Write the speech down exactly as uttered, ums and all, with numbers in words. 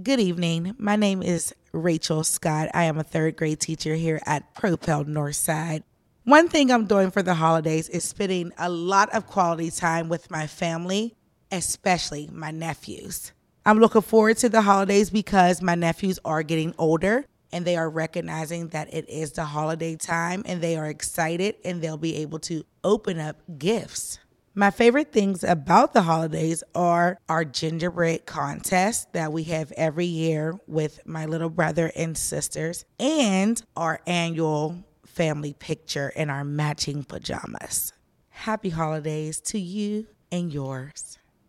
Good evening. My name is Rachel Scott. I am a third grade teacher here at Propel Northside. One thing I'm doing for the holidays is spending a lot of quality time with my family, especially my nephews. I'm looking forward to the holidays because my nephews are getting older and they are recognizing that it is the holiday time and they are excited and they'll be able to open up gifts. My favorite things about the holidays are our gingerbread contest that we have every year with my little brother and sisters, and our annual family picture in our matching pajamas. Happy holidays to you and yours.